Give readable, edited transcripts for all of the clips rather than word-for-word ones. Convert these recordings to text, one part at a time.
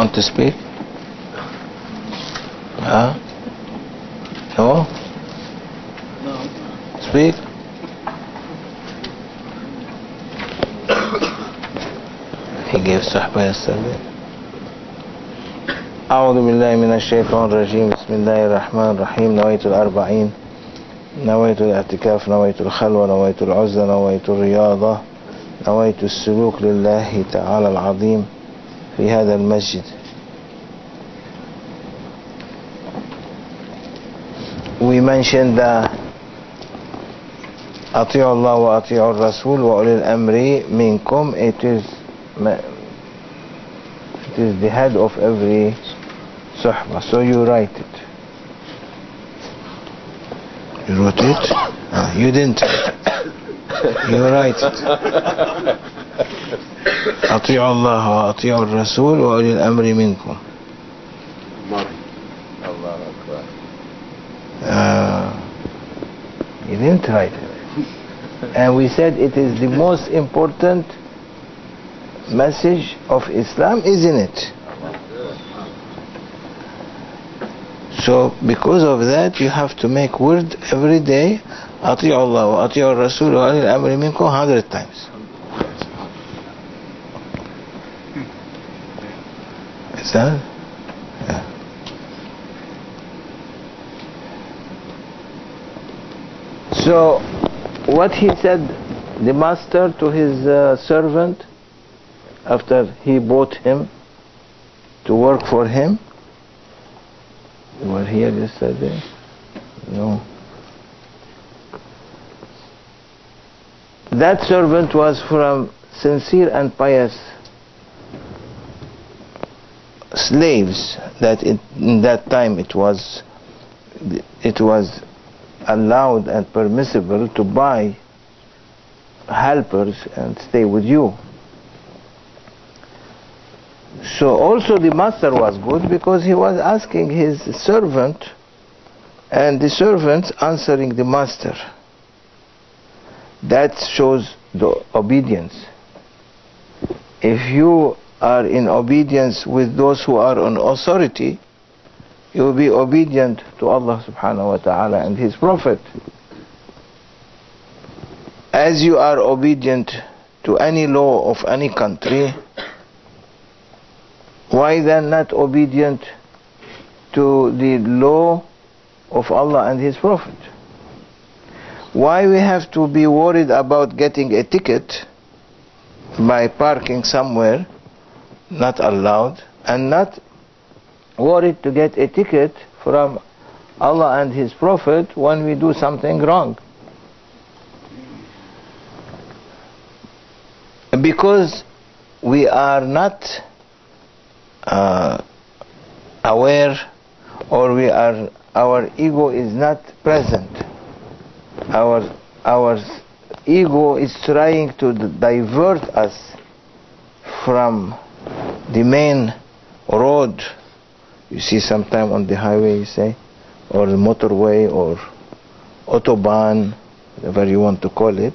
want to speak? Huh? No? No. Speak? He gave Sahbaya yesterday. أعوذ بالله من الشيطان الرجيم بسم الله الرحمن الرحيم نويت الأربعين نويت الاعتكاف نويت الخلوة نويت العزة نويت الرياضة نويت السلوك لله تعالى العظيم في هذا المسجد. We mentioned that Ati'u Allah wa Ati'u Rasul wa Ulel Amri Minkum. It is the head of every Suhbah, so you write it. You wrote it? Ah, you didn't. You write it. Ati'u Allah wa Ati'u Rasul wa Ulil Amri Minkum. You didn't write it. And we said it is the most important message of Islam, isn't it? So because of that, you have to make word every day, Ati'u Allah wa Ati'u Rasul wa Ulil Amri Minkum 100 times. Is that? Yeah. So what he said, the master to his servant, after he bought him to work for him. You were here yesterday? No. That servant was from sincere and pious slaves that in that time it was allowed and permissible to buy helpers and stay with you. So also the master was good because he was asking his servant and the servant answering the master. That shows the obedience. If you are in obedience with those who are on authority, you will be obedient to Allah subhanahu wa ta'ala and his prophet. As you are obedient to any law of any country, why then not obedient to the law of Allah and His Prophet? Why we have to be worried about getting a ticket by parking somewhere not allowed, and not worried to get a ticket from Allah and His Prophet when we do something wrong? Because we are not aware, or our ego is not present. Our ego is trying to divert us from the main road. You see sometime on the highway, you say, or the motorway, or autobahn, whatever you want to call it,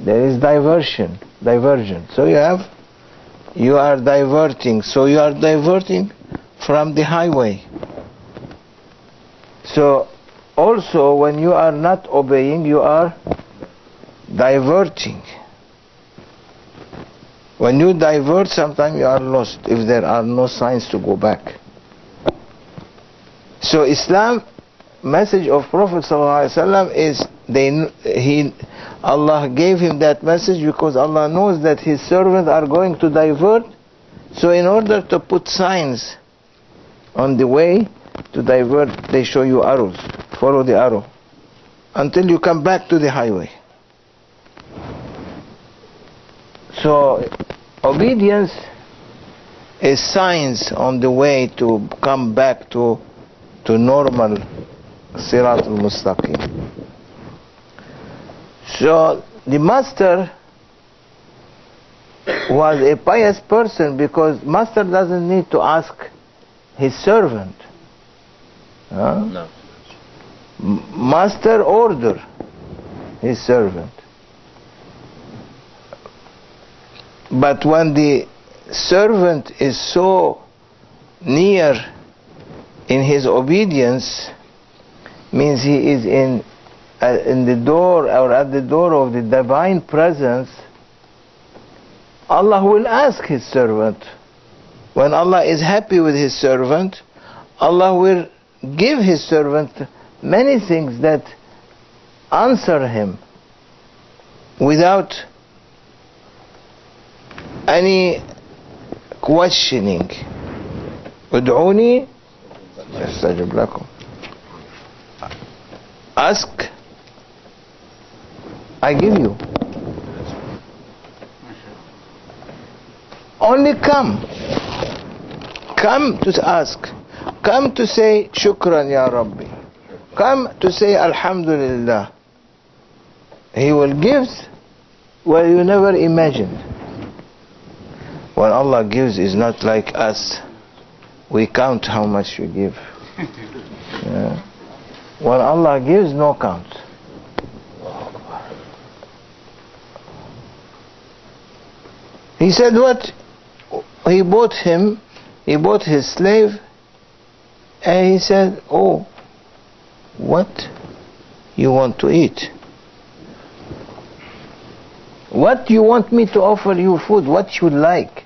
there is diversion. So you are diverting from the highway. So also when you are not obeying, you are diverting. When you divert, sometimes you are lost if there are no signs to go back. So Islam, message of Prophet ﷺ is Allah gave him that message because Allah knows that his servants are going to divert. So in order to put signs on the way to divert, they show you arrows. Follow the arrow until you come back to the highway. So obedience is signs on the way to come back to normal Sirat al-Mustaqim. So the master was a pious person because master doesn't need to ask his servant. Huh? No. Master order his servant. But when the servant is so near in his obedience means he is in the door or at the door of the divine presence. Allah will ask his servant. When Allah is happy with his servant, Allah will give his servant many things that answer him without any questioning. Ud'uni astajib lakum. Ask, I give you. Only come. Come to ask. Come to say shukran ya Rabbi. Come to say alhamdulillah. He will give what you never imagined. What Allah gives is not like us. We count how much you give. Yeah. What Allah gives, no count. He said what? He bought him, he bought his slave, and he said, oh, what you want to eat? What you want me to offer you food? What you like?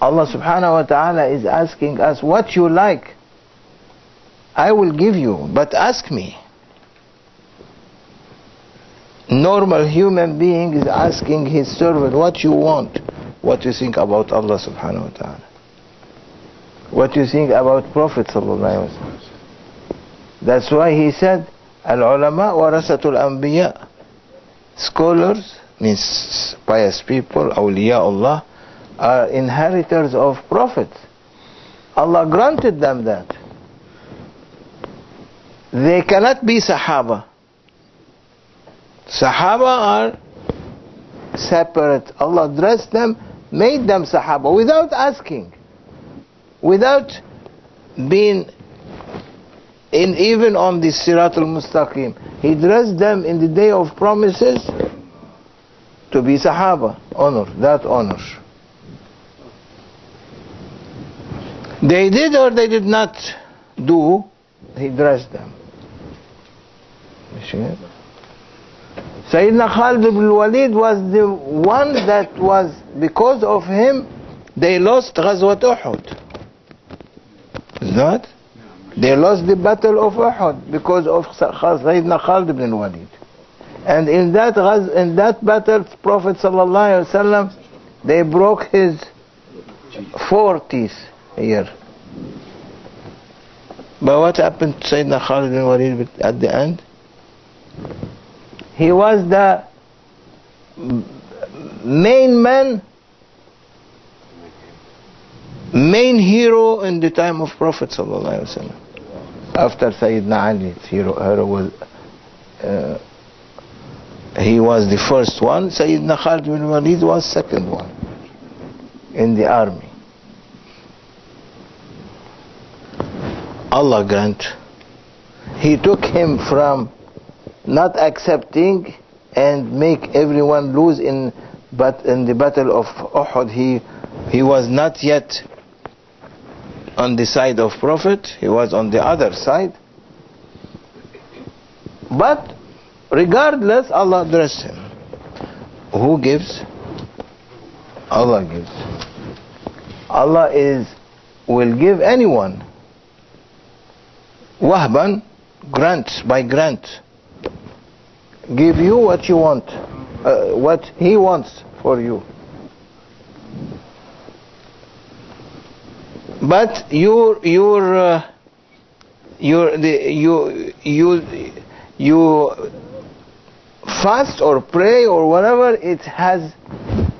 Allah subhanahu wa ta'ala is asking us, what you like, I will give you, but ask me. Normal human being is asking his servant, what you want? What you think about Allah subhanahu wa ta'ala? What you think about Prophet sallallahu alayhi wa sallam? That's why he said, al-ulama warasatul anbiya. Scholars, means pious people, awliya Allah, are inheritors of prophets. Allah granted them that. They cannot be Sahaba. Sahaba are separate. Allah dressed them, made them Sahaba without asking, without being in even on the Sirat al-Mustaqim. He dressed them in the day of promises to be Sahaba. Honor, that honor. They did or they did not do, he dressed them. Sayyidina Khalid ibn Walid was the one that was, because of him, they lost Ghazwat Uhud. Is that? They lost the battle of Uhud because of Sayyidina Khalid ibn Walid. And in that battle, Prophet sallallahu alaihi wasallam, they broke his 40s here. But what happened to Sayyidina Khalid ibn Walid at the end? He was the main man, main hero in the time of Prophet sallallahu alaihi wasallam. After Sayyidina Ali, he was the first one. Sayyidina Khalid ibn Walid was second one in the army. Allah grant. He took him from not accepting and make everyone lose in the battle of Uhud. He was not yet on the side of Prophet, he was on the other side. But regardless, Allah dressed him. Who gives? Allah gives. Allah will give anyone. Wahban, grant by grant. Give you what you want, what he wants for you. But you fast or pray or whatever, it has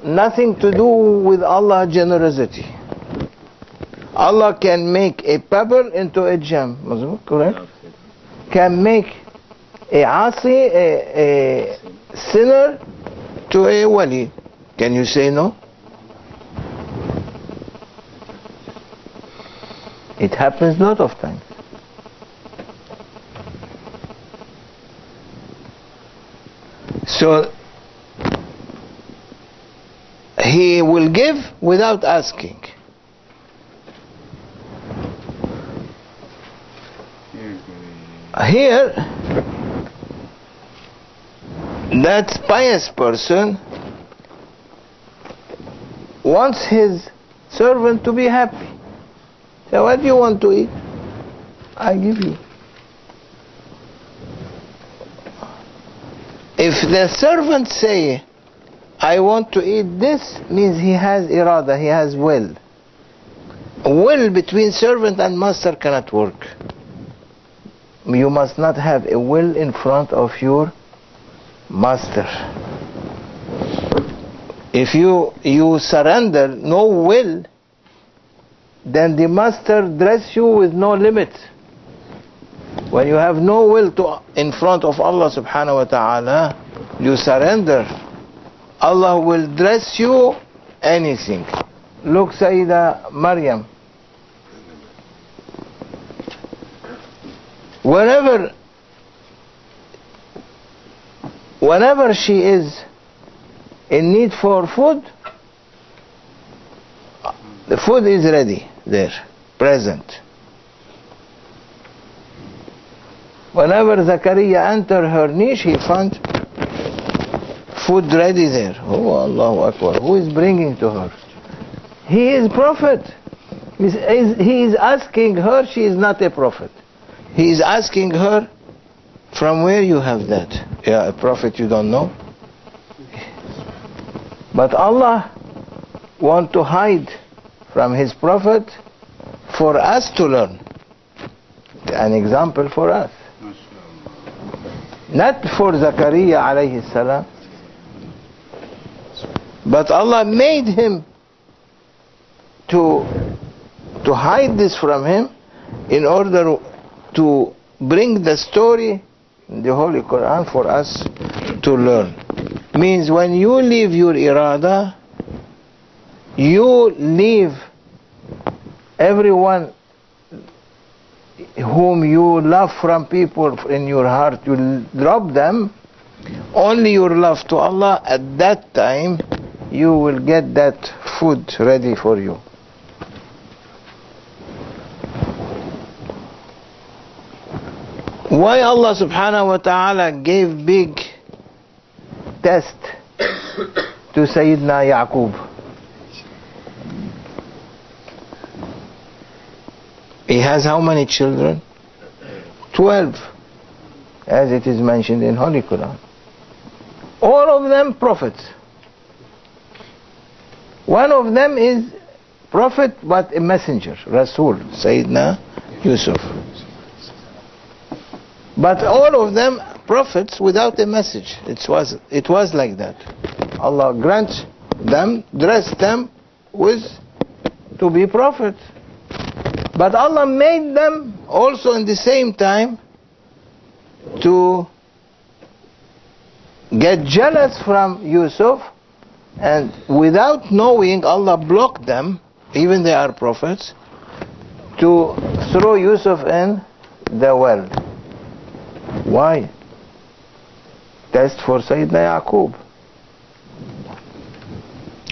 nothing to do with Allah's generosity. Allah can make a pebble into a gem, correct? Can make a sinner to a wali. Can you say no? It happens a lot of times. So he will give without asking. Here, that pious person wants his servant to be happy. So what do you want to eat? I give you. If the servant say, I want to eat this, means he has irada, he has will. Will between servant and master cannot work. You must not have a will in front of your master. If you surrender no will, then the master dress you with no limit. When you have no will in front of Allah subhanahu wa ta'ala, you surrender, Allah will dress you anything. Look, Saida Maryam. Whenever she is in need for food, the food is ready there, present. Whenever Zakaria entered her niche, he found food ready there. Oh, Allahu Akbar. Who is bringing to her? He is prophet. He is asking her, she is not a prophet. He is asking her, from where you have that? Yeah, a prophet you don't know. But Allah wants to hide from his prophet for us to learn. An example for us. Not for Zakaria alayhi salam, but Allah made him to hide this from him in order to bring the story in the Holy Quran for us to learn. Means when you leave your irada, you leave everyone whom you love from people in your heart, you drop them. Only your love to Allah, at that time you will get that food ready for you. Why Allah subhanahu wa ta'ala gave big test to Sayyidina Yaqub? He has how many children? 12, as it is mentioned in Holy Quran. All of them prophets. One of them is prophet but a messenger, Rasul, Sayyidina Yusuf. But all of them prophets without a message. It was like that. Allah grants them, dress them with to be prophet. But Allah made them also in the same time to get jealous from Yusuf, and without knowing Allah blocked them, even they are prophets, to throw Yusuf in the well. Why? Test for Sayyidina Yaqub.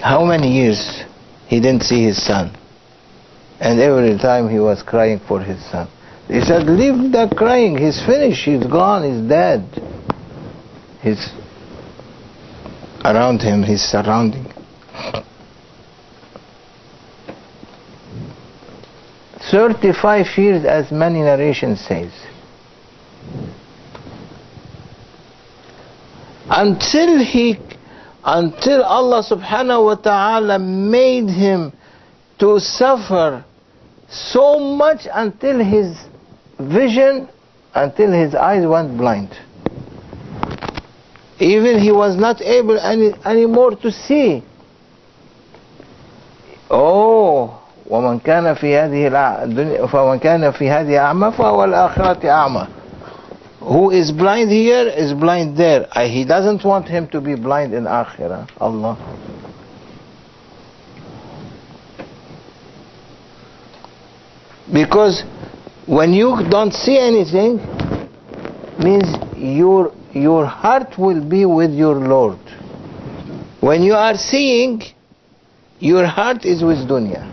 How many years he didn't see his son? And every time he was crying for his son. He said, leave the crying, he's finished, he's gone, he's dead. He's around him, he's surrounding. "35 years, as many narrations says. Until Allah subhanahu wa ta'ala made him to suffer so much until his vision, until his eyes went blind. Even he was not able anymore to see. Oh, وَمَنْ كَانَ فِي هَذِهِ أَعْمَى فَهُوَ الْآخِرَةِ أَعْمَى. Who is blind here is blind there. He doesn't want him to be blind in akhirah. Allah. Because when you don't see anything, means your heart will be with your Lord. When you are seeing, your heart is with dunya.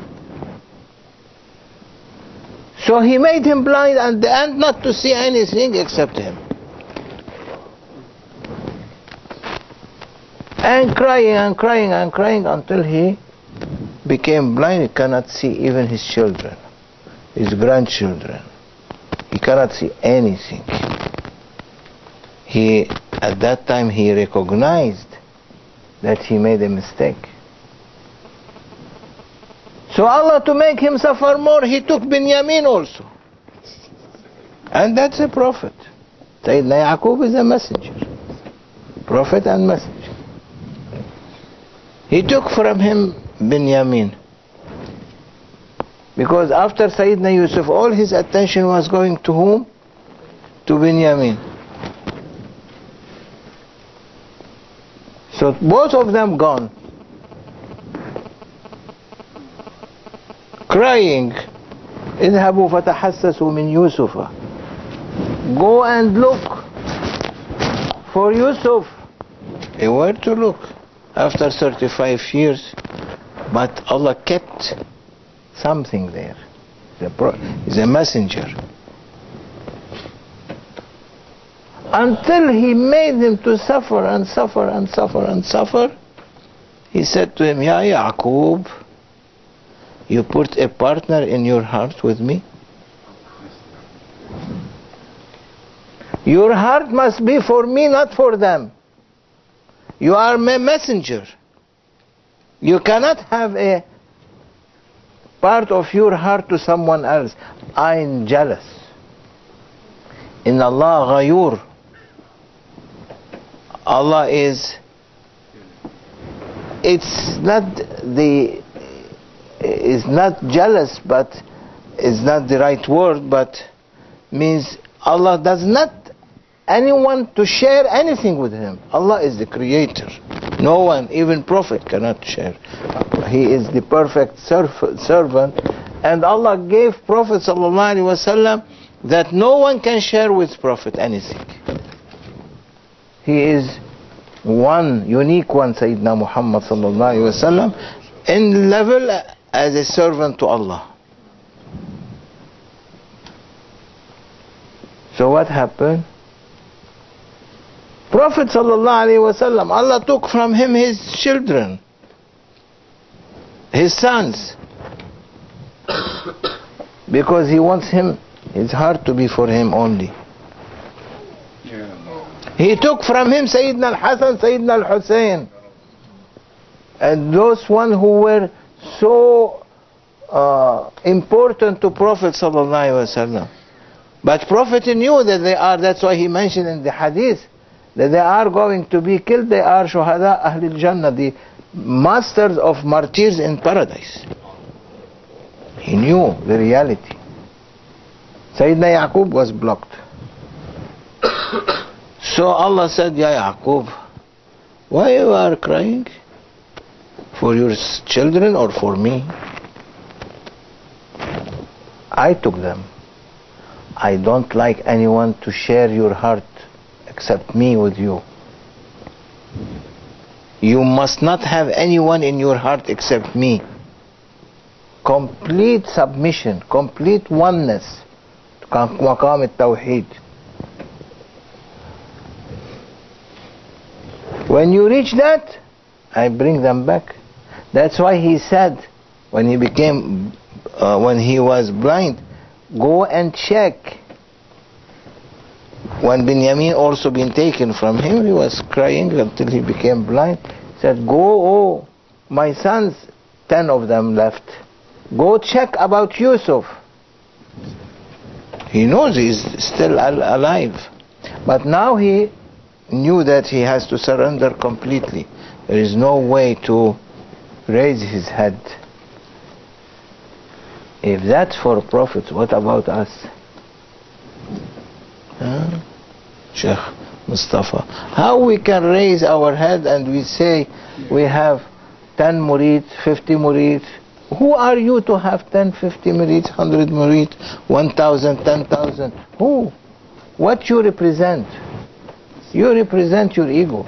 So he made him blind at the end, not to see anything except him. And crying and crying and crying until he became blind. He cannot see even his children, his grandchildren. He cannot see anything. He, at that time, he recognized that he made a mistake. So Allah, to make him suffer more, he took Binyamin also. And that's a prophet. Sayyidina Yaqub is a messenger. Prophet and messenger. He took from him Binyamin. Because after Sayyidina Yusuf, all his attention was going to whom? To Binyamin. So both of them gone. Crying, اذهبوا فتحسسوا من يوسف. Go and look for Yusuf. Where to look? After 35 years, but Allah kept something there. He's a messenger. Until he made him to suffer and suffer and suffer and suffer, he said to him, Ya Yaqub, you put a partner in your heart with me? Your heart must be for me, not for them. You are my messenger. You cannot have a part of your heart to someone else. I am jealous. In Allah Ghayur. Allah is, it's not jealous, but it's not the right word, but means Allah does not anyone to share anything with him. Allah is the creator. No one, even prophet, cannot share. He is the perfect servant, and Allah gave Prophet sallallahu alaihi wasallam that no one can share with Prophet anything. He is one, unique one, Sayyidina Muhammad sallallahu alaihi wasallam, in level as a servant to Allah. So what happened? Prophet sallallahu alaihi wasallam, Allah took from him his children, his sons, because he wants him, his heart to be for him only. He took from him Sayyidina al Hassan, Sayyidina al Hussein, and those one who were so important to Prophet sallallahu alaihi wasallam. But Prophet knew that they are. That's why he mentioned in the hadith that they are going to be killed. They are shuhada ahlil jannah, the masters of martyrs in paradise. He knew the reality. Sayyidina Yaqub was blocked. So Allah said, Ya Yaqub, why you are crying? For your children or for me? I took them. I don't like anyone to share your heart except me with you. You must not have anyone in your heart except me. Complete submission, complete oneness. Maqam al-Tawheed. When you reach that, I bring them back. That's why he said, when he became, when he was blind, go and check. When Binyamin also been taken from him, he was crying until he became blind. He said, go, oh, my sons, 10 of them left. Go check about Yusuf. He knows he's still alive. But now he knew that he has to surrender completely. There is no way to raise his head. If that's for prophets, what about us? Huh? Sheikh Mustafa, how we can raise our head and we say we have 10 murid, 50 murid. Who are you to have 10, 50 murid, 100 murid, 1,000, 10,000? Who? What you represent? You represent your ego.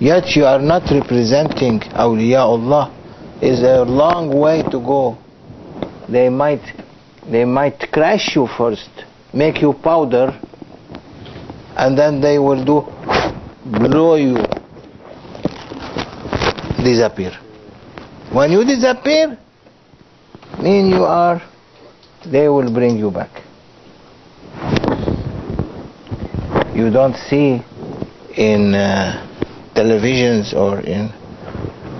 Yet you are not representing Awliya Allah. is a long way to go. They might crash you first, make you powder, and then they will blow you, disappear. When you disappear, they will bring you back. You don't see in televisions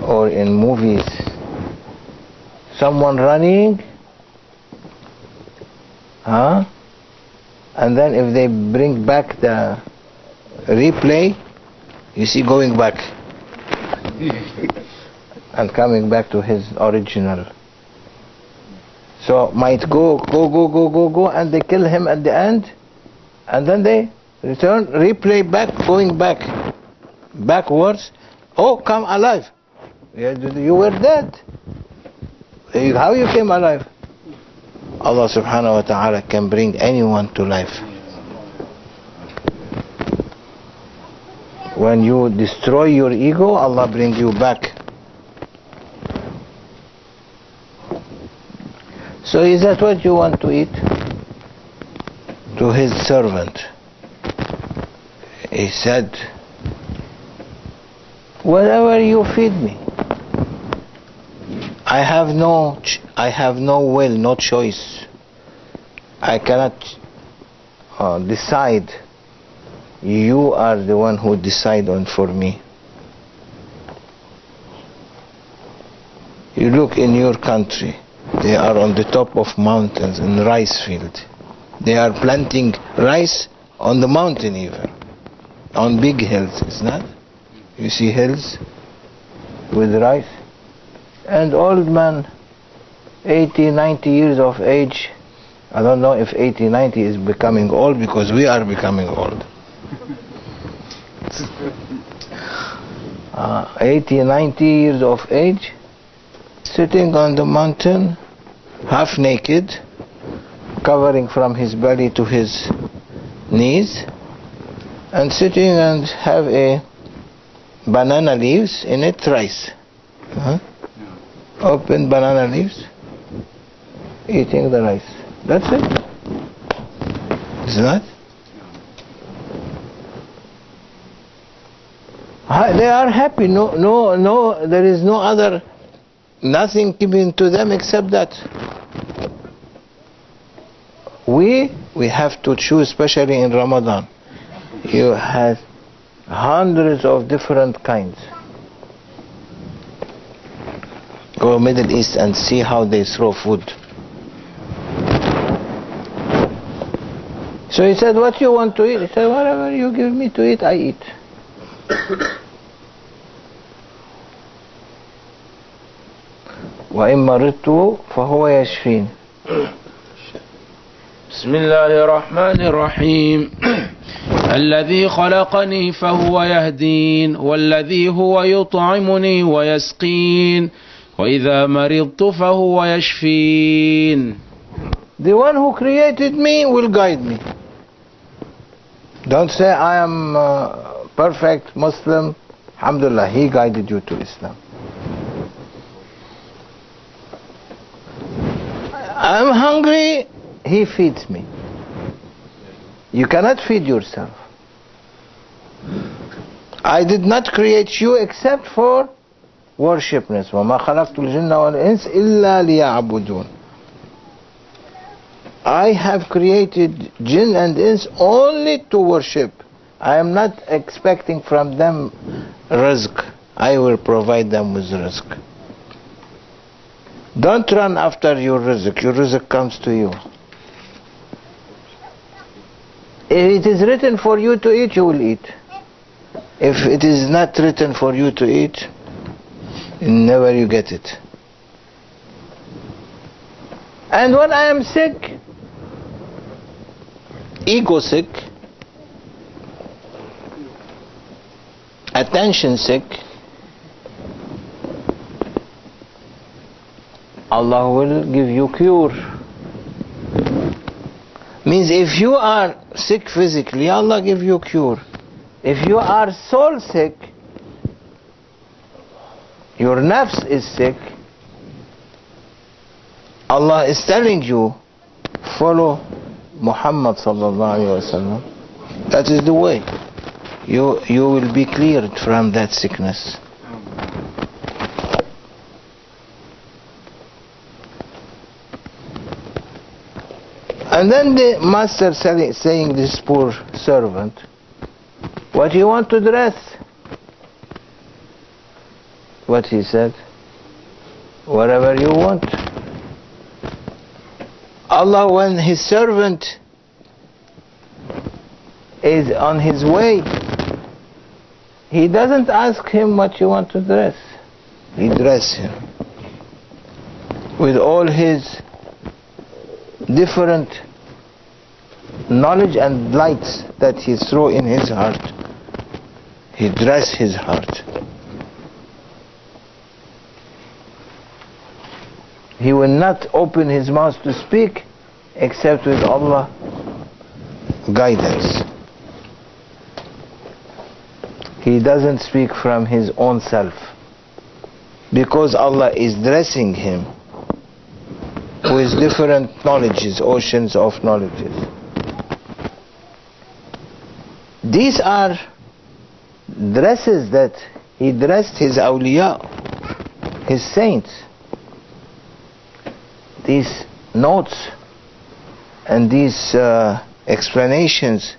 or in movies someone running, and then if they bring back the replay, you see going back and coming back to his original. So might go, and they kill him at the end, and then they return, replay back, going back, backwards. Oh, come alive! You were dead. How you came alive? Allah subhanahu wa ta'ala can bring anyone to life. When you destroy your ego, Allah brings you back. So is that what you want to eat? To his servant, he said, whatever you feed me, I have no will, no choice. I cannot decide. You are the one who decide on for me. You look in your country, they are on the top of mountains in rice field. They are planting rice on the mountain even, on big hills, it's not? You see hills with rice, and old man 80-90 years of age. I don't know if 80-90 is becoming old, because we are becoming old. 80-90 years of age, sitting on the mountain half naked, covering from his belly to his knees, and sitting and have a banana leaves in it, rice. Open banana leaves, eating the rice. That's it. Is that? They are happy. No, there is no other, nothing given to them except that. We have to choose, especially in Ramadan. You have hundreds of different kinds. Go Middle East and see how they throw food. So he said, what you want to eat? He said, whatever you give me to eat, I eat. وَإِنْ مَرِضْتُ فَهُوَ يَشْفِينِ. بسم الله الرحمن الرحيم. الذي خلقني فهو يهدين والذي هو يطعمني ويسقين وإذا مرضت فهو يشفين. The one who created me will guide me. Don't say I am perfect Muslim. Alhamdulillah, he guided you to Islam. I am hungry, he feeds me. You cannot feed yourself. I did not create you except for worshipness. وَمَا خَلَقْتُ الْجِنَّ وَالْإِنسَ إِلَّا لِيَعْبُدُونَ. I have created jinn and ins only to worship. I am not expecting from them rizq. I will provide them with rizq. Don't run after your rizq. Your rizq comes to you. If it is written for you to eat, you will eat. If it is not written for you to eat, never you get it. And when I am sick, ego sick, attention sick, Allah will give you cure. Means if you are sick physically, Allah give you cure. If you are soul sick, your nafs is sick, Allah is telling you, follow Muhammad sallallahu alaihi wasallam. That is the way. You will be cleared from that sickness. And then the master saying this poor servant, what do you want to dress? What he said? Whatever you want. Allah, when his servant is on his way, he doesn't ask him what you want to dress. He dresses him with all his different knowledge and lights that he threw in his heart. He dressed his heart. He will not open his mouth to speak except with Allah's guidance. He doesn't speak from his own self, because Allah is dressing him with different knowledges, oceans of knowledges. These are dresses that he dressed his awliya, his saints. These notes and these explanations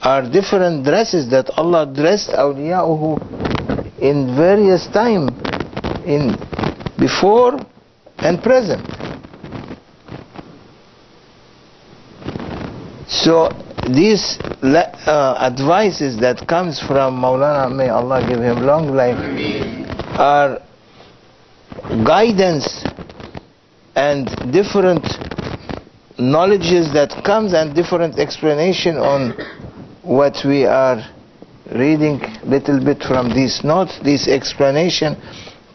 are different dresses that Allah dressed awliya'uhu in various time, in before and present. So these advices that comes from Maulana, may Allah give him long life, are guidance and different knowledges that comes and different explanation on what we are reading little bit from these notes. These explanation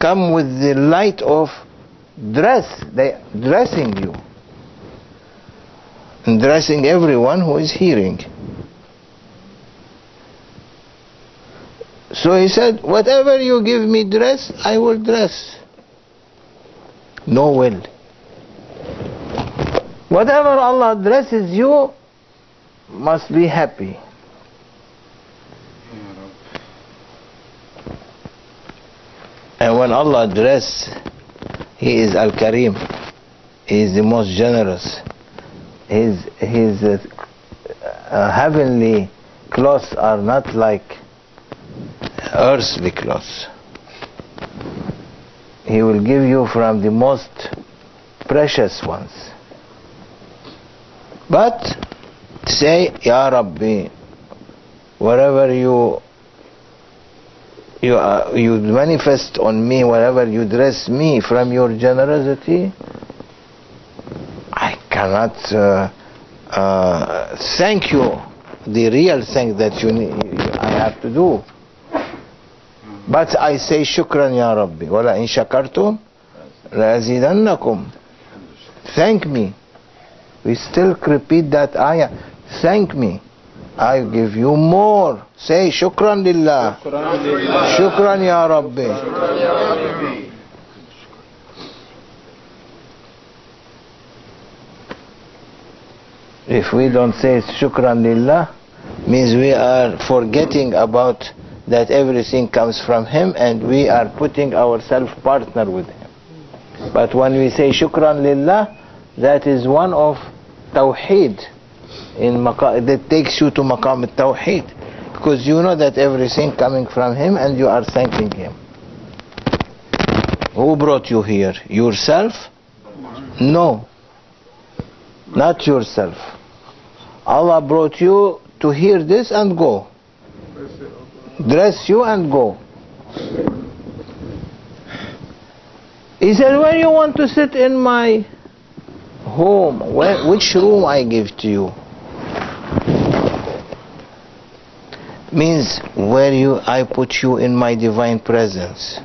come with the light of dress. They dressing you, dressing everyone who is hearing. So he said, whatever you give me dress, I will dress. No will. Whatever Allah dresses you, must be happy. And when Allah dress, He is Al-Karim. He is the most generous. His heavenly clothes are not like earthly clothes. He will give you from the most precious ones. But say, Ya Rabbi, whatever you manifest on me, whatever you dress me from your generosity, I cannot thank you the real thing that I have to do. But I say, Shukran Ya Rabbi, wala in shakartum la azidannakum. Thank me. We still repeat that ayah. Thank me, I give you more. Say, Shukran Lillah, Shukran Ya Rabbi. If we don't say Shukran Lillah, means we are forgetting about that everything comes from Him and we are putting ourselves partner with Him. But when we say Shukran Lillah, that is one of Tawheed. That takes you to Maqam al-Tawheed, because you know that everything coming from Him and you are thanking Him. Who brought you here? Yourself? No. Not yourself. Allah brought you to hear this and go. Dress you and go. He said, where you want to sit in my home? Which room I give to you? Means where I put you in my divine presence.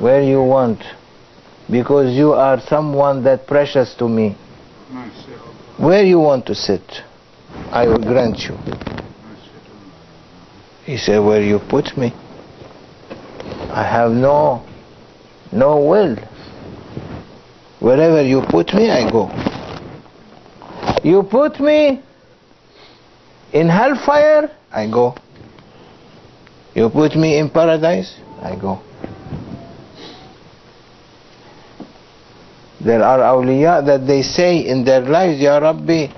Where you want. Because you are someone that precious to me. Where you want to sit, I will grant you. He said, where you put me, I have no will. Wherever you put me, I go. You put me in hellfire, I go. You put me in paradise, I go. There are awliya that they say in their lives, Ya Rabbi,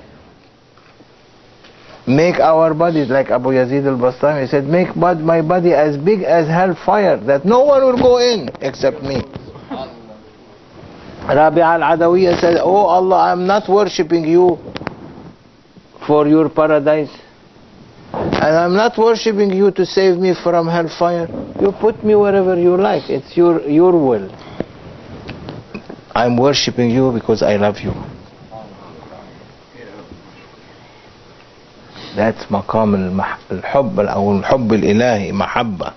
make our bodies, like Abu Yazid al Bastami, he said, make my body as big as hellfire, that no one will go in except me. Rabia al Adawiya said, Oh Allah, I'm not worshipping you for your paradise, and I'm not worshipping you to save me from hellfire. You put me wherever you like, it's your will. I'm worshipping you because I love you. That's maqam al-hubb or al-hubb al-ilahi, mahabba.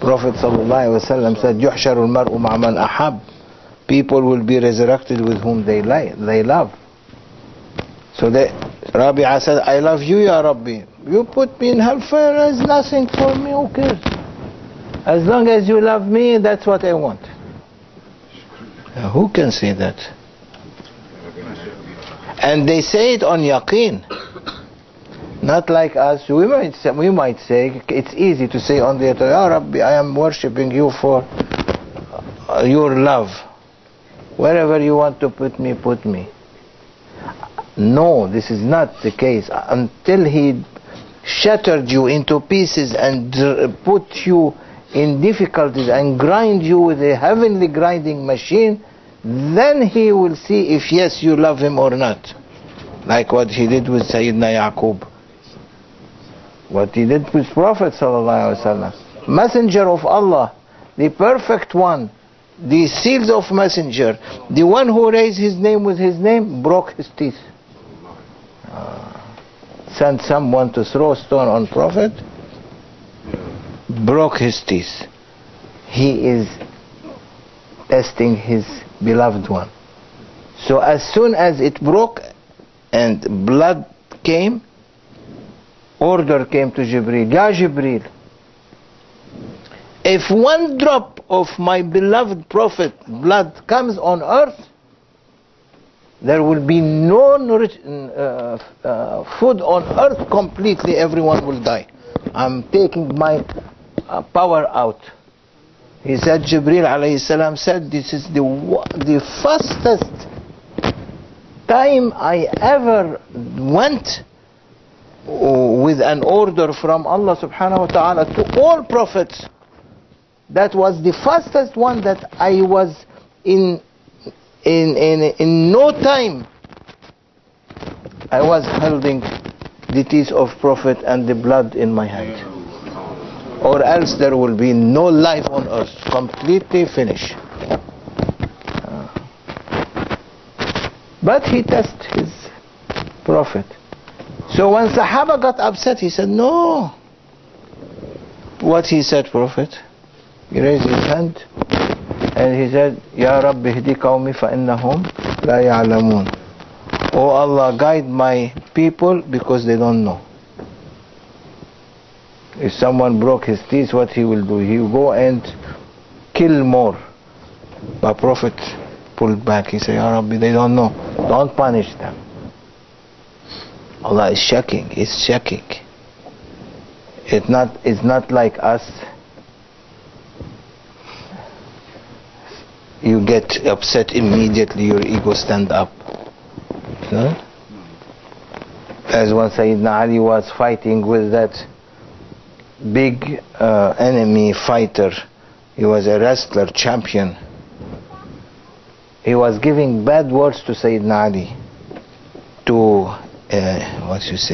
Prophet sallallahu alaihi wasallam said, "Yuhsharu al-mar'u ma'a man ahab." People will be resurrected with whom they love. So Rabia said, I love you, Ya Rabbi. You put me in hellfire, there's nothing for me, who cares? As long as you love me, that's what I want. Now, who can say that? And they say it on yaqeen. Not like us, we might say, it's easy to say on the other, Ya Rabbi, I am worshipping you for your love. Wherever you want to put me, put me. No, this is not the case. Until he shattered you into pieces and put you in difficulties and grind you with a heavenly grinding machine, then he will see if yes, you love him or not. Like what he did with Sayyidina Yaqub. What he did with Prophet sallallahu alaihi wasallam, messenger of Allah, the perfect one, the seals of messenger, the one who raised his name with his name, broke his teeth. Sent someone to throw a stone on Prophet, broke his teeth. He is testing his beloved one. So as soon as it broke and blood came, order came to Jibreel, Ya Jibreel, if one drop of my beloved prophet blood comes on earth, there will be no food on earth completely, everyone will die. I'm taking my power out. He said, Jibreel alayhi salam said, this is the fastest time I ever went with an order from Allah subhanahu wa ta'ala to all prophets. That was the fastest one that I was in no time. I was holding the teeth of Prophet and the blood in my hand. Or else there will be no life on earth. Completely finished. But he tested his Prophet. So when Sahaba got upset, he said, no. What he said, Prophet? He raised his hand and he said, Ya Rabbi hdi qawmi fa innahum la ya'lamun. Oh Allah, guide my people because they don't know. If someone broke his teeth, what he will do? He will go and kill more. But Prophet pulled back. He said, Ya Rabbi, they don't know. Don't punish them. Allah is shaking. It's shaking. It's not like us. You get upset immediately, your ego stand up. No? As when Sayyidina Ali was fighting with that big enemy fighter, he was a wrestler, champion. He was giving bad words to Sayyidina Ali to,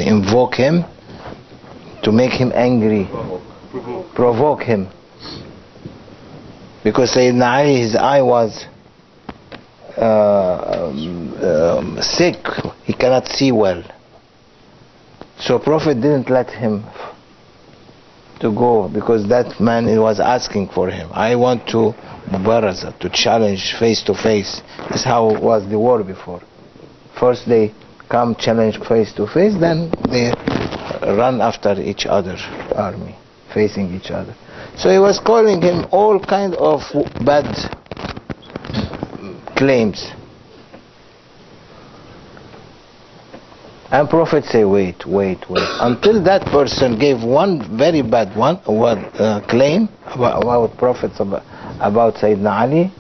invoke him, to make him angry, provoke him. Because Sayyidina Ali, his eye was sick, he cannot see well. So Prophet didn't let him to go, because that man was asking for him. I want to mubaraza, to challenge face to face. That's how it was the war before. First they come challenge face to face, then they run after each other, army, facing each other. So he was calling him all kind of bad claims. And Prophet say, wait, wait, wait, until that person gave one very bad one, claim about Prophet, about Sayyidina Ali.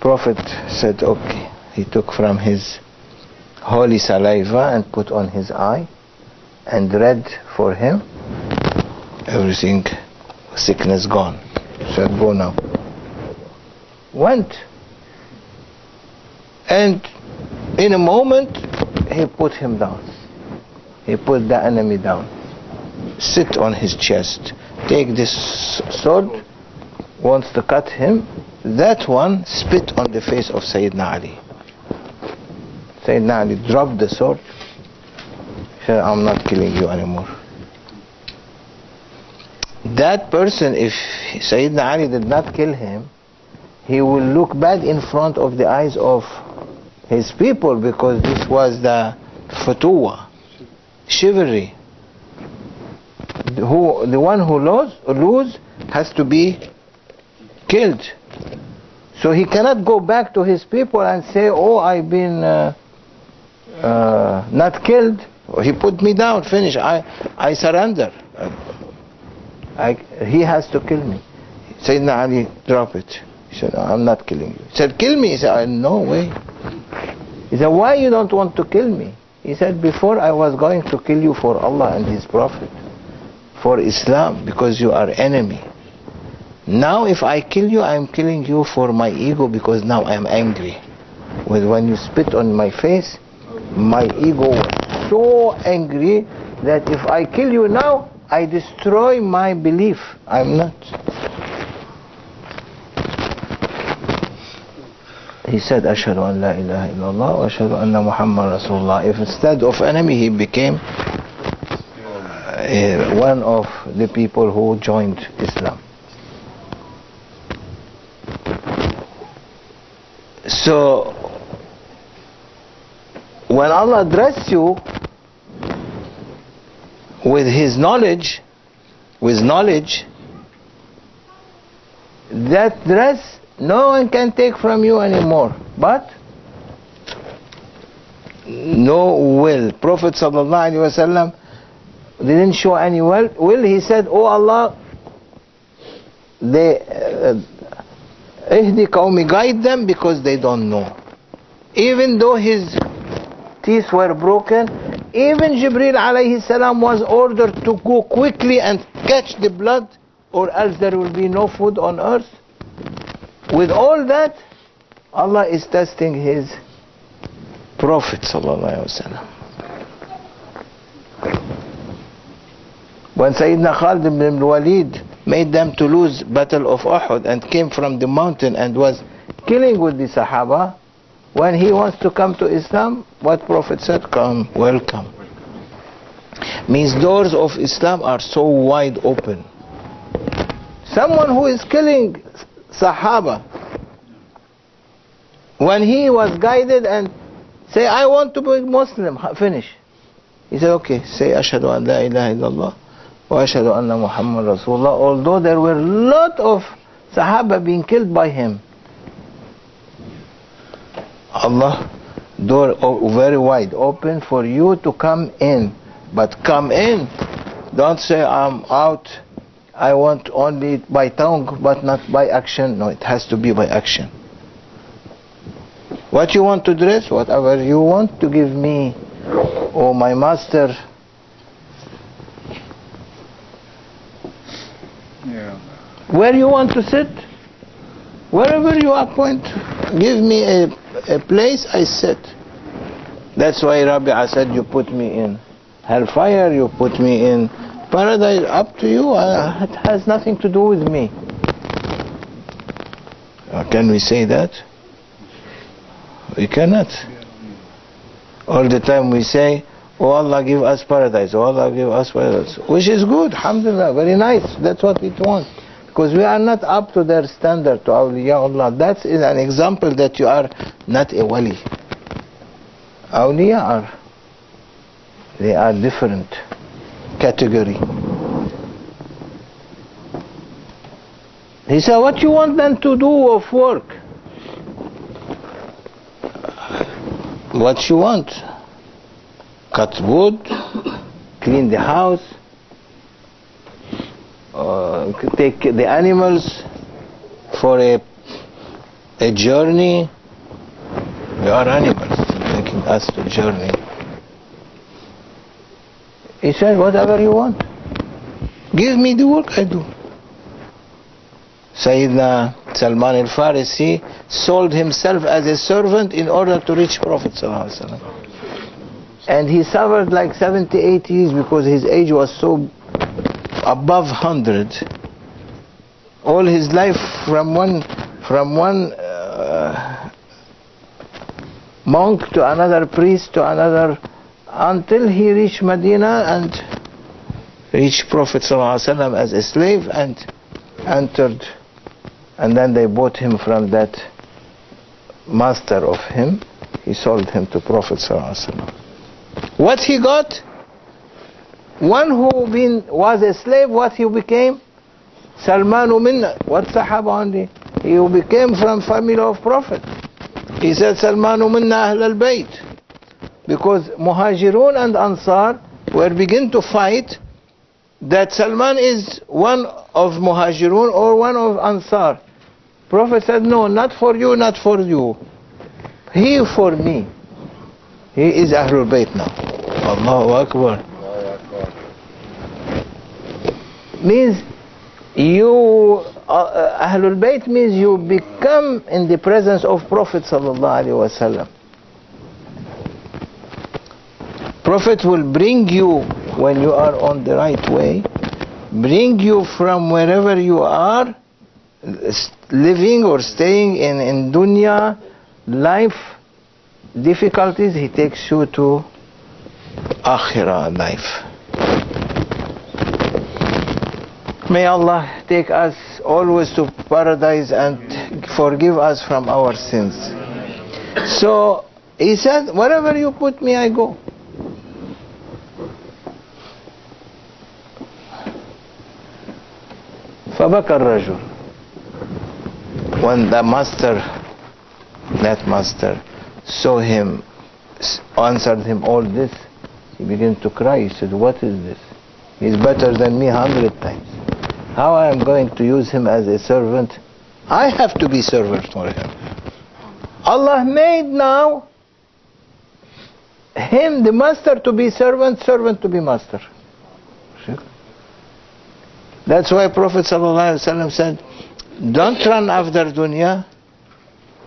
Prophet said, okay. He took from his holy saliva and put on his eye and read for him. Everything, sickness gone. He said, go now. Went. And in a moment, he put him down. He put the enemy down. Sit on his chest. Take this sword. Wants to cut him. That one spit on the face of Sayyidina Ali. Sayyidina Ali dropped the sword. He said, I'm not killing you anymore. That person, if Sayyidina Ali did not kill him, he will look bad in front of the eyes of his people, because this was the fatwa, chivalry. The one who loses has to be killed. So he cannot go back to his people and say, oh, I've been not killed. He put me down, finish, I surrender. He has to kill me. Sayyidina Ali, drop it. He said, no, I'm not killing you. He said, kill me. He said, no way. He said, why you don't want to kill me? He said, before I was going to kill you for Allah and His Prophet, for Islam, because you are enemy. Now if I kill you, I'm killing you for my ego, because now I'm angry. When you spit on my face, my ego was so angry that if I kill you now, I destroy my belief. I'm not. He said, Ashhadu an la ilaha illallah wa ashhadu anna Muhammad Rasulullah. If instead of enemy, he became one of the people who joined Islam. So, when Allah addressed you with His knowledge, that dress no one can take from you anymore, but no will. Prophet sallallahu alaihi wasallam didn't show any will. He said, oh Allah, guide them, because they don't know. Even though his teeth were broken, even Jibreel alayhi salam was ordered to go quickly and catch the blood, or else there will be no food on earth. With all that, Allah is testing His Prophet sallallahu alaihi wasallam. When Sayyidina Khalid ibn Walid made them to lose battle of Uhud and came from the mountain and was killing with the Sahaba, when he wants to come to Islam, what Prophet said? Come, welcome. Means doors of Islam are so wide open. Someone who is killing Sahaba, when he was guided and say, I want to be Muslim, finish. He said, okay, say Ashhadu an la ilaha illallah wa ashhadu anna Muhammad Rasulullah. Although there were a lot of Sahaba being killed by him, Allah, door very wide open for you to come in. But come in, don't say I'm out, I want only by tongue but not by action. No, it has to be by action. What you want to dress, whatever you want to give me, oh my master. Yeah. Where you want to sit, wherever you appoint, give me a place, I sit. That's why Rabia said, you put me in hellfire, you put me in paradise, up to you, it has nothing to do with me. Can we say that? We cannot. All the time we say, oh Allah give us paradise, oh Allah give us paradise, which is good, alhamdulillah, very nice, that's what we want. Because we are not up to their standard, to awliyaullah. That is an example that you are not a wali. Awliya are, they are different category. He said, what you want them to do of work? What you want? cut wood, clean the house, take the animals for a journey. We are animals, taking us to a journey. He said, whatever you want. Give me the work I do. Sayyidina Salman al-Farsi sold himself as a servant in order to reach Prophet ﷺ. And he suffered like 78 years because his age was so above 100. All his life from one monk to another priest to another, until he reached Medina and reached Prophet ﷺ as a slave and entered, and then they bought him from that master of him. He sold him to Prophet ﷺ. What he got? One who was a slave, what he became? Salmanu minna. What sahaba only? He became from family of Prophet. He said, Salmanu minna ahl al-bayt. Because Muhajirun and Ansar were begin to fight that Salman is one of Muhajirun or one of Ansar. Prophet said, no, not for you, not for you. He for me. He is Ahlul Bayt now. Allahu Akbar. Means you, Ahlul Bayt means you become in the presence of Prophet sallallahu alaihi wasallam. Prophet will bring you, when you are on the right way, bring you from wherever you are living or staying in dunya life difficulties, he takes you to akhirah life. May Allah take us always to paradise and forgive us from our sins. So he said, wherever you put me, I go. فَبَكَ الرَّجُلُ. When the master, that master, saw him, answered him all this, he began to cry. He said, what is this? He's better than me 100 times. How I am going to use him as a servant? I have to be servant for him. Allah made now him, the master, to be servant, servant to be master. That's why Prophet ﷺ said, don't run after dunya,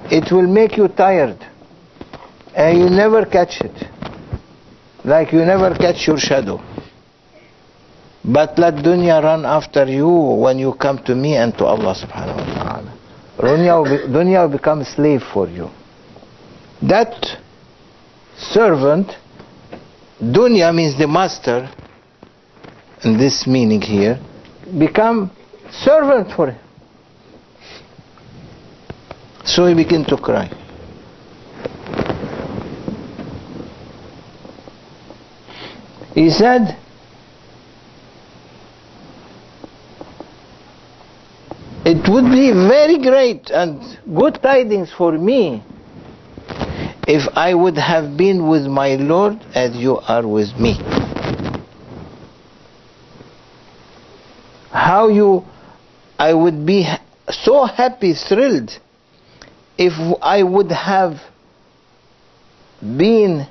it will make you tired and you never catch it, like you never catch your shadow. But let dunya run after you when you come to me and to Allah subhanahu wa ta'ala. Dunya will become slave for you. That servant, dunya means the master, in this meaning here, become servant for him. So he began to cry. He said, it would be very great and good tidings for me if I would have been with my Lord as you are with me. I would be so happy, thrilled, if I would have been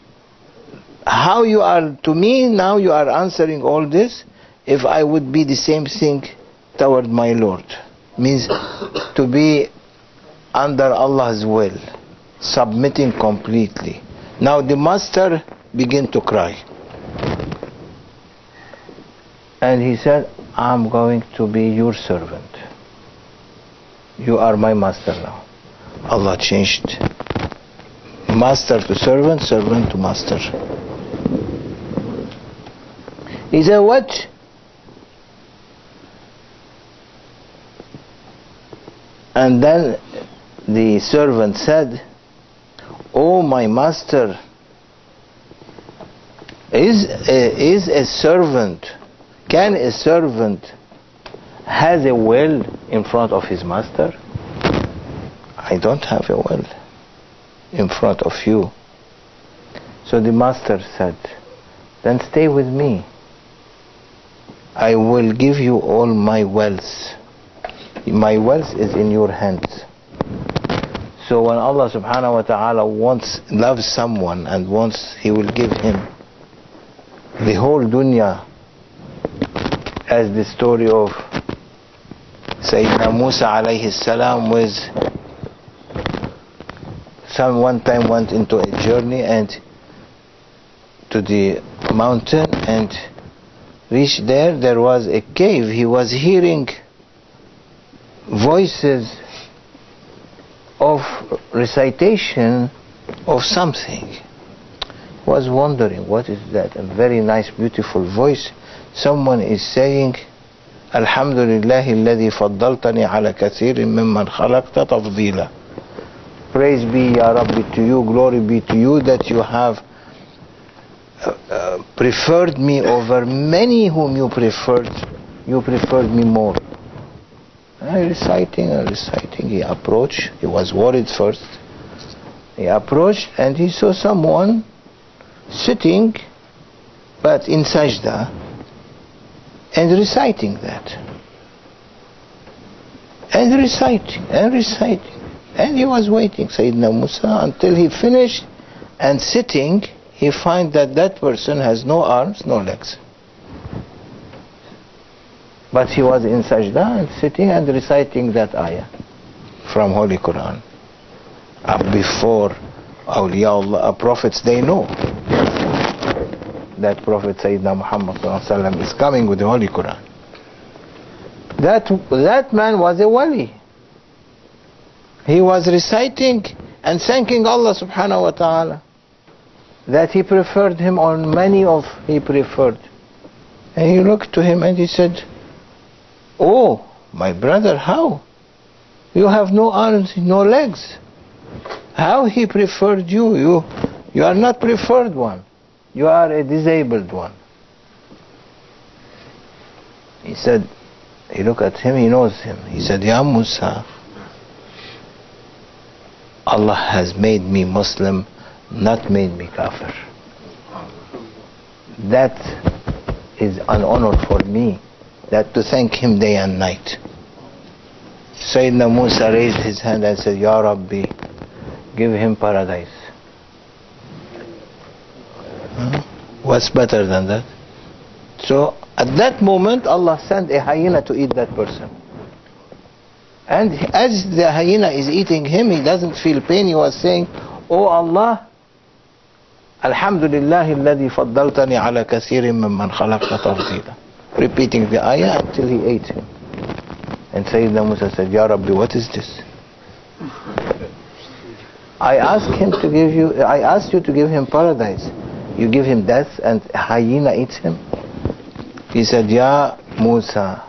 how you are to me, now you are answering all this, if I would be the same thing toward my Lord. Means to be under Allah's will, submitting completely. Now the master began to cry. And he said, I'm going to be your servant. You are my master now. Allah changed master to servant, servant to master. He said, what? And then the servant said, oh, my master is a servant. Can a servant has a will in front of his master? I don't have a will in front of you. So the master said, then stay with me. I will give you all my wealth. My wealth is in your hands. So when Allah subhanahu wa ta'ala loves someone and wants, He will give him the whole dunya, as the story of Sayyidina Musa alayhi salam with some one time went into a journey and to the mountain and reached there. There was a cave. He was hearing voices of recitation of something. Was wondering, what is that? A very nice, beautiful voice. Someone is saying, Alhamdulillahi alladhi faddaltani ala kathirin mimman khalaqta tafdila. Praise be, Ya Rabbi, to you, glory be to you, that you have preferred me over many whom you preferred. You preferred me more. And reciting, he approached. He was worried first. He approached and he saw someone sitting but in sajda and reciting that. And reciting. And he was waiting, Sayyidina Musa, until he finished, and sitting, he finds that that person has no arms, no legs. But he was in sajda and sitting and reciting that ayah from Holy Quran. Before awliyaullah, prophets, they know that Prophet Sayyidina Muhammad ﷺ is coming with the Holy Quran. That man was a wali. He was reciting and thanking Allah subhanahu wa ta'ala that He preferred him on many of He preferred. And he looked to him and he said, "Oh, my brother, how? You have no arms, no legs. How He preferred you? You are not preferred one. You are a disabled one." He said, he looked at him, he knows him. He said, "Ya Musa, Allah has made me Muslim, not made me kafir. That is an honor for me, that to thank Him day and night." Sayyidina Musa raised his hand and said, "Ya Rabbi, give him paradise." What's better than that? So at that moment Allah sent a hyena to eat that person. And as the hyena is eating him, he doesn't feel pain. He was saying, "Oh Allah, Alhamdulillahi alladhi faddaltani ala kathirin mimman khalaqta tafdila." Repeating the ayah until he ate him. And Sayyidina Musa said, "Ya Rabbi, what is this? I asked you to give him paradise. You give him death and hyena eats him?" He said, "Ya Musa,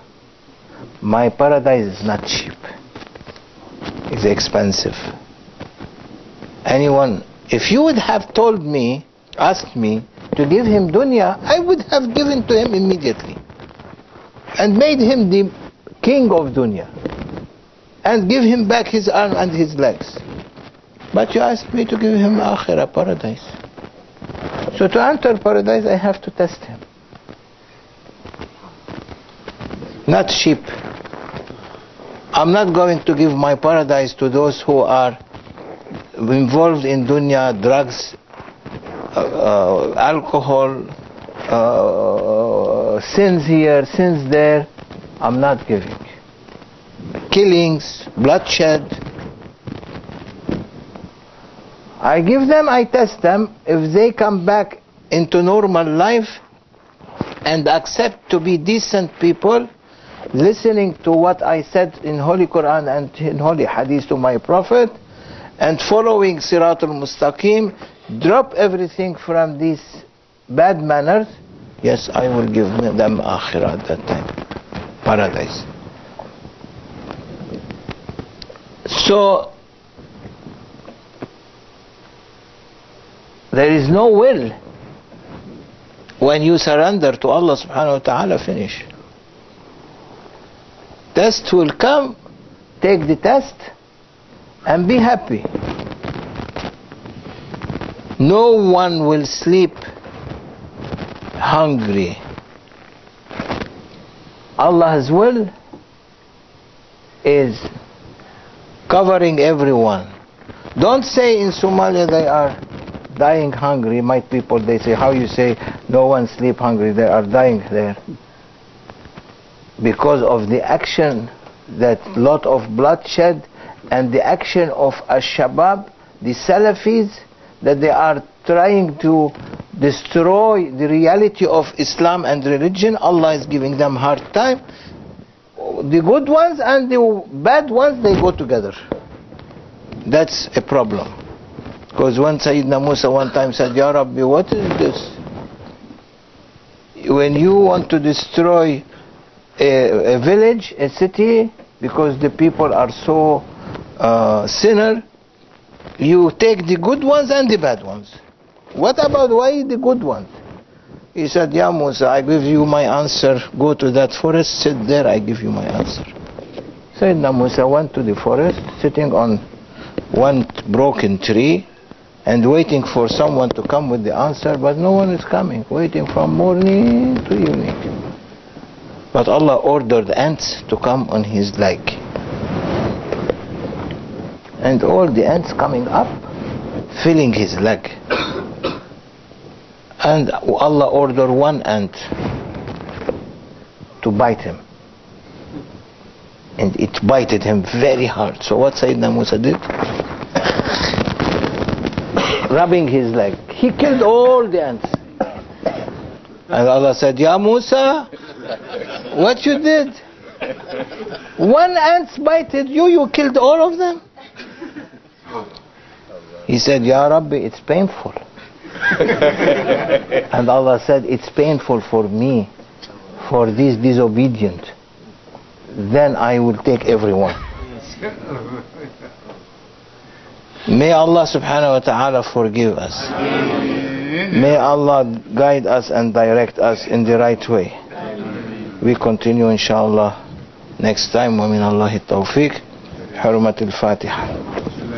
my paradise is not cheap. It's expensive. Anyone, if you would have asked me to give him dunya, I would have given to him immediately and made him the king of dunya and give him back his arm and his legs. But you asked me to give him akhirah, paradise. So to enter paradise, I have to test him. Not sheep. I'm not going to give my paradise to those who are involved in dunya, drugs, alcohol, sins here, sins there. I'm not giving. Killings, bloodshed. I give them, I test them. If they come back into normal life and accept to be decent people, listening to what I said in Holy Quran and in Holy Hadith to my Prophet, and following Sirat al-Mustaqim, drop everything from these bad manners, yes, I will give them akhirah at that time, paradise." So there is no will. When you surrender to Allah subhanahu wa ta'ala, finish. Test will come, take the test and be happy. No one will sleep hungry. Allah's will is covering everyone. Don't say in Somalia they are dying hungry. My people, they say, how you say no one sleep hungry? They are dying there because of the action, that lot of bloodshed and the action of al-Shabaab, the Salafis, that they are trying to destroy the reality of Islam and religion. Allah is giving them hard time. The good ones and the bad ones, they go together. That's a problem. Because when Sayyidina Musa one time said, Ya Rabbi, what is this? When you want to destroy a village, a city, because the people are so sinner, you take the good ones and the bad ones. What about why the good ones? He said, Ya Musa, I give you my answer. Go to that forest, sit there, I give you my answer. Sayyidina Musa went to the forest, sitting on one broken tree and waiting for someone to come with the answer, but no one is coming, waiting from morning to evening. But Allah ordered ants to come on his leg. And all the ants coming up, filling his leg. And Allah ordered one ant to bite him. And it bited him very hard. So what Sayyidina Musa did? Rubbing his leg. He killed all the ants. And Allah said, Ya Musa, what you did? One ant bited you, you killed all of them? He said, Ya Rabbi, it's painful. And Allah said, it's painful for me, for this disobedient. Then I will take everyone. May Allah subhanahu wa ta'ala forgive us. Amen. May Allah guide us and direct us in the right way. Amen. We continue inshallah next time. Wa min Allahi tawfiq. Hurmat al-Fatiha.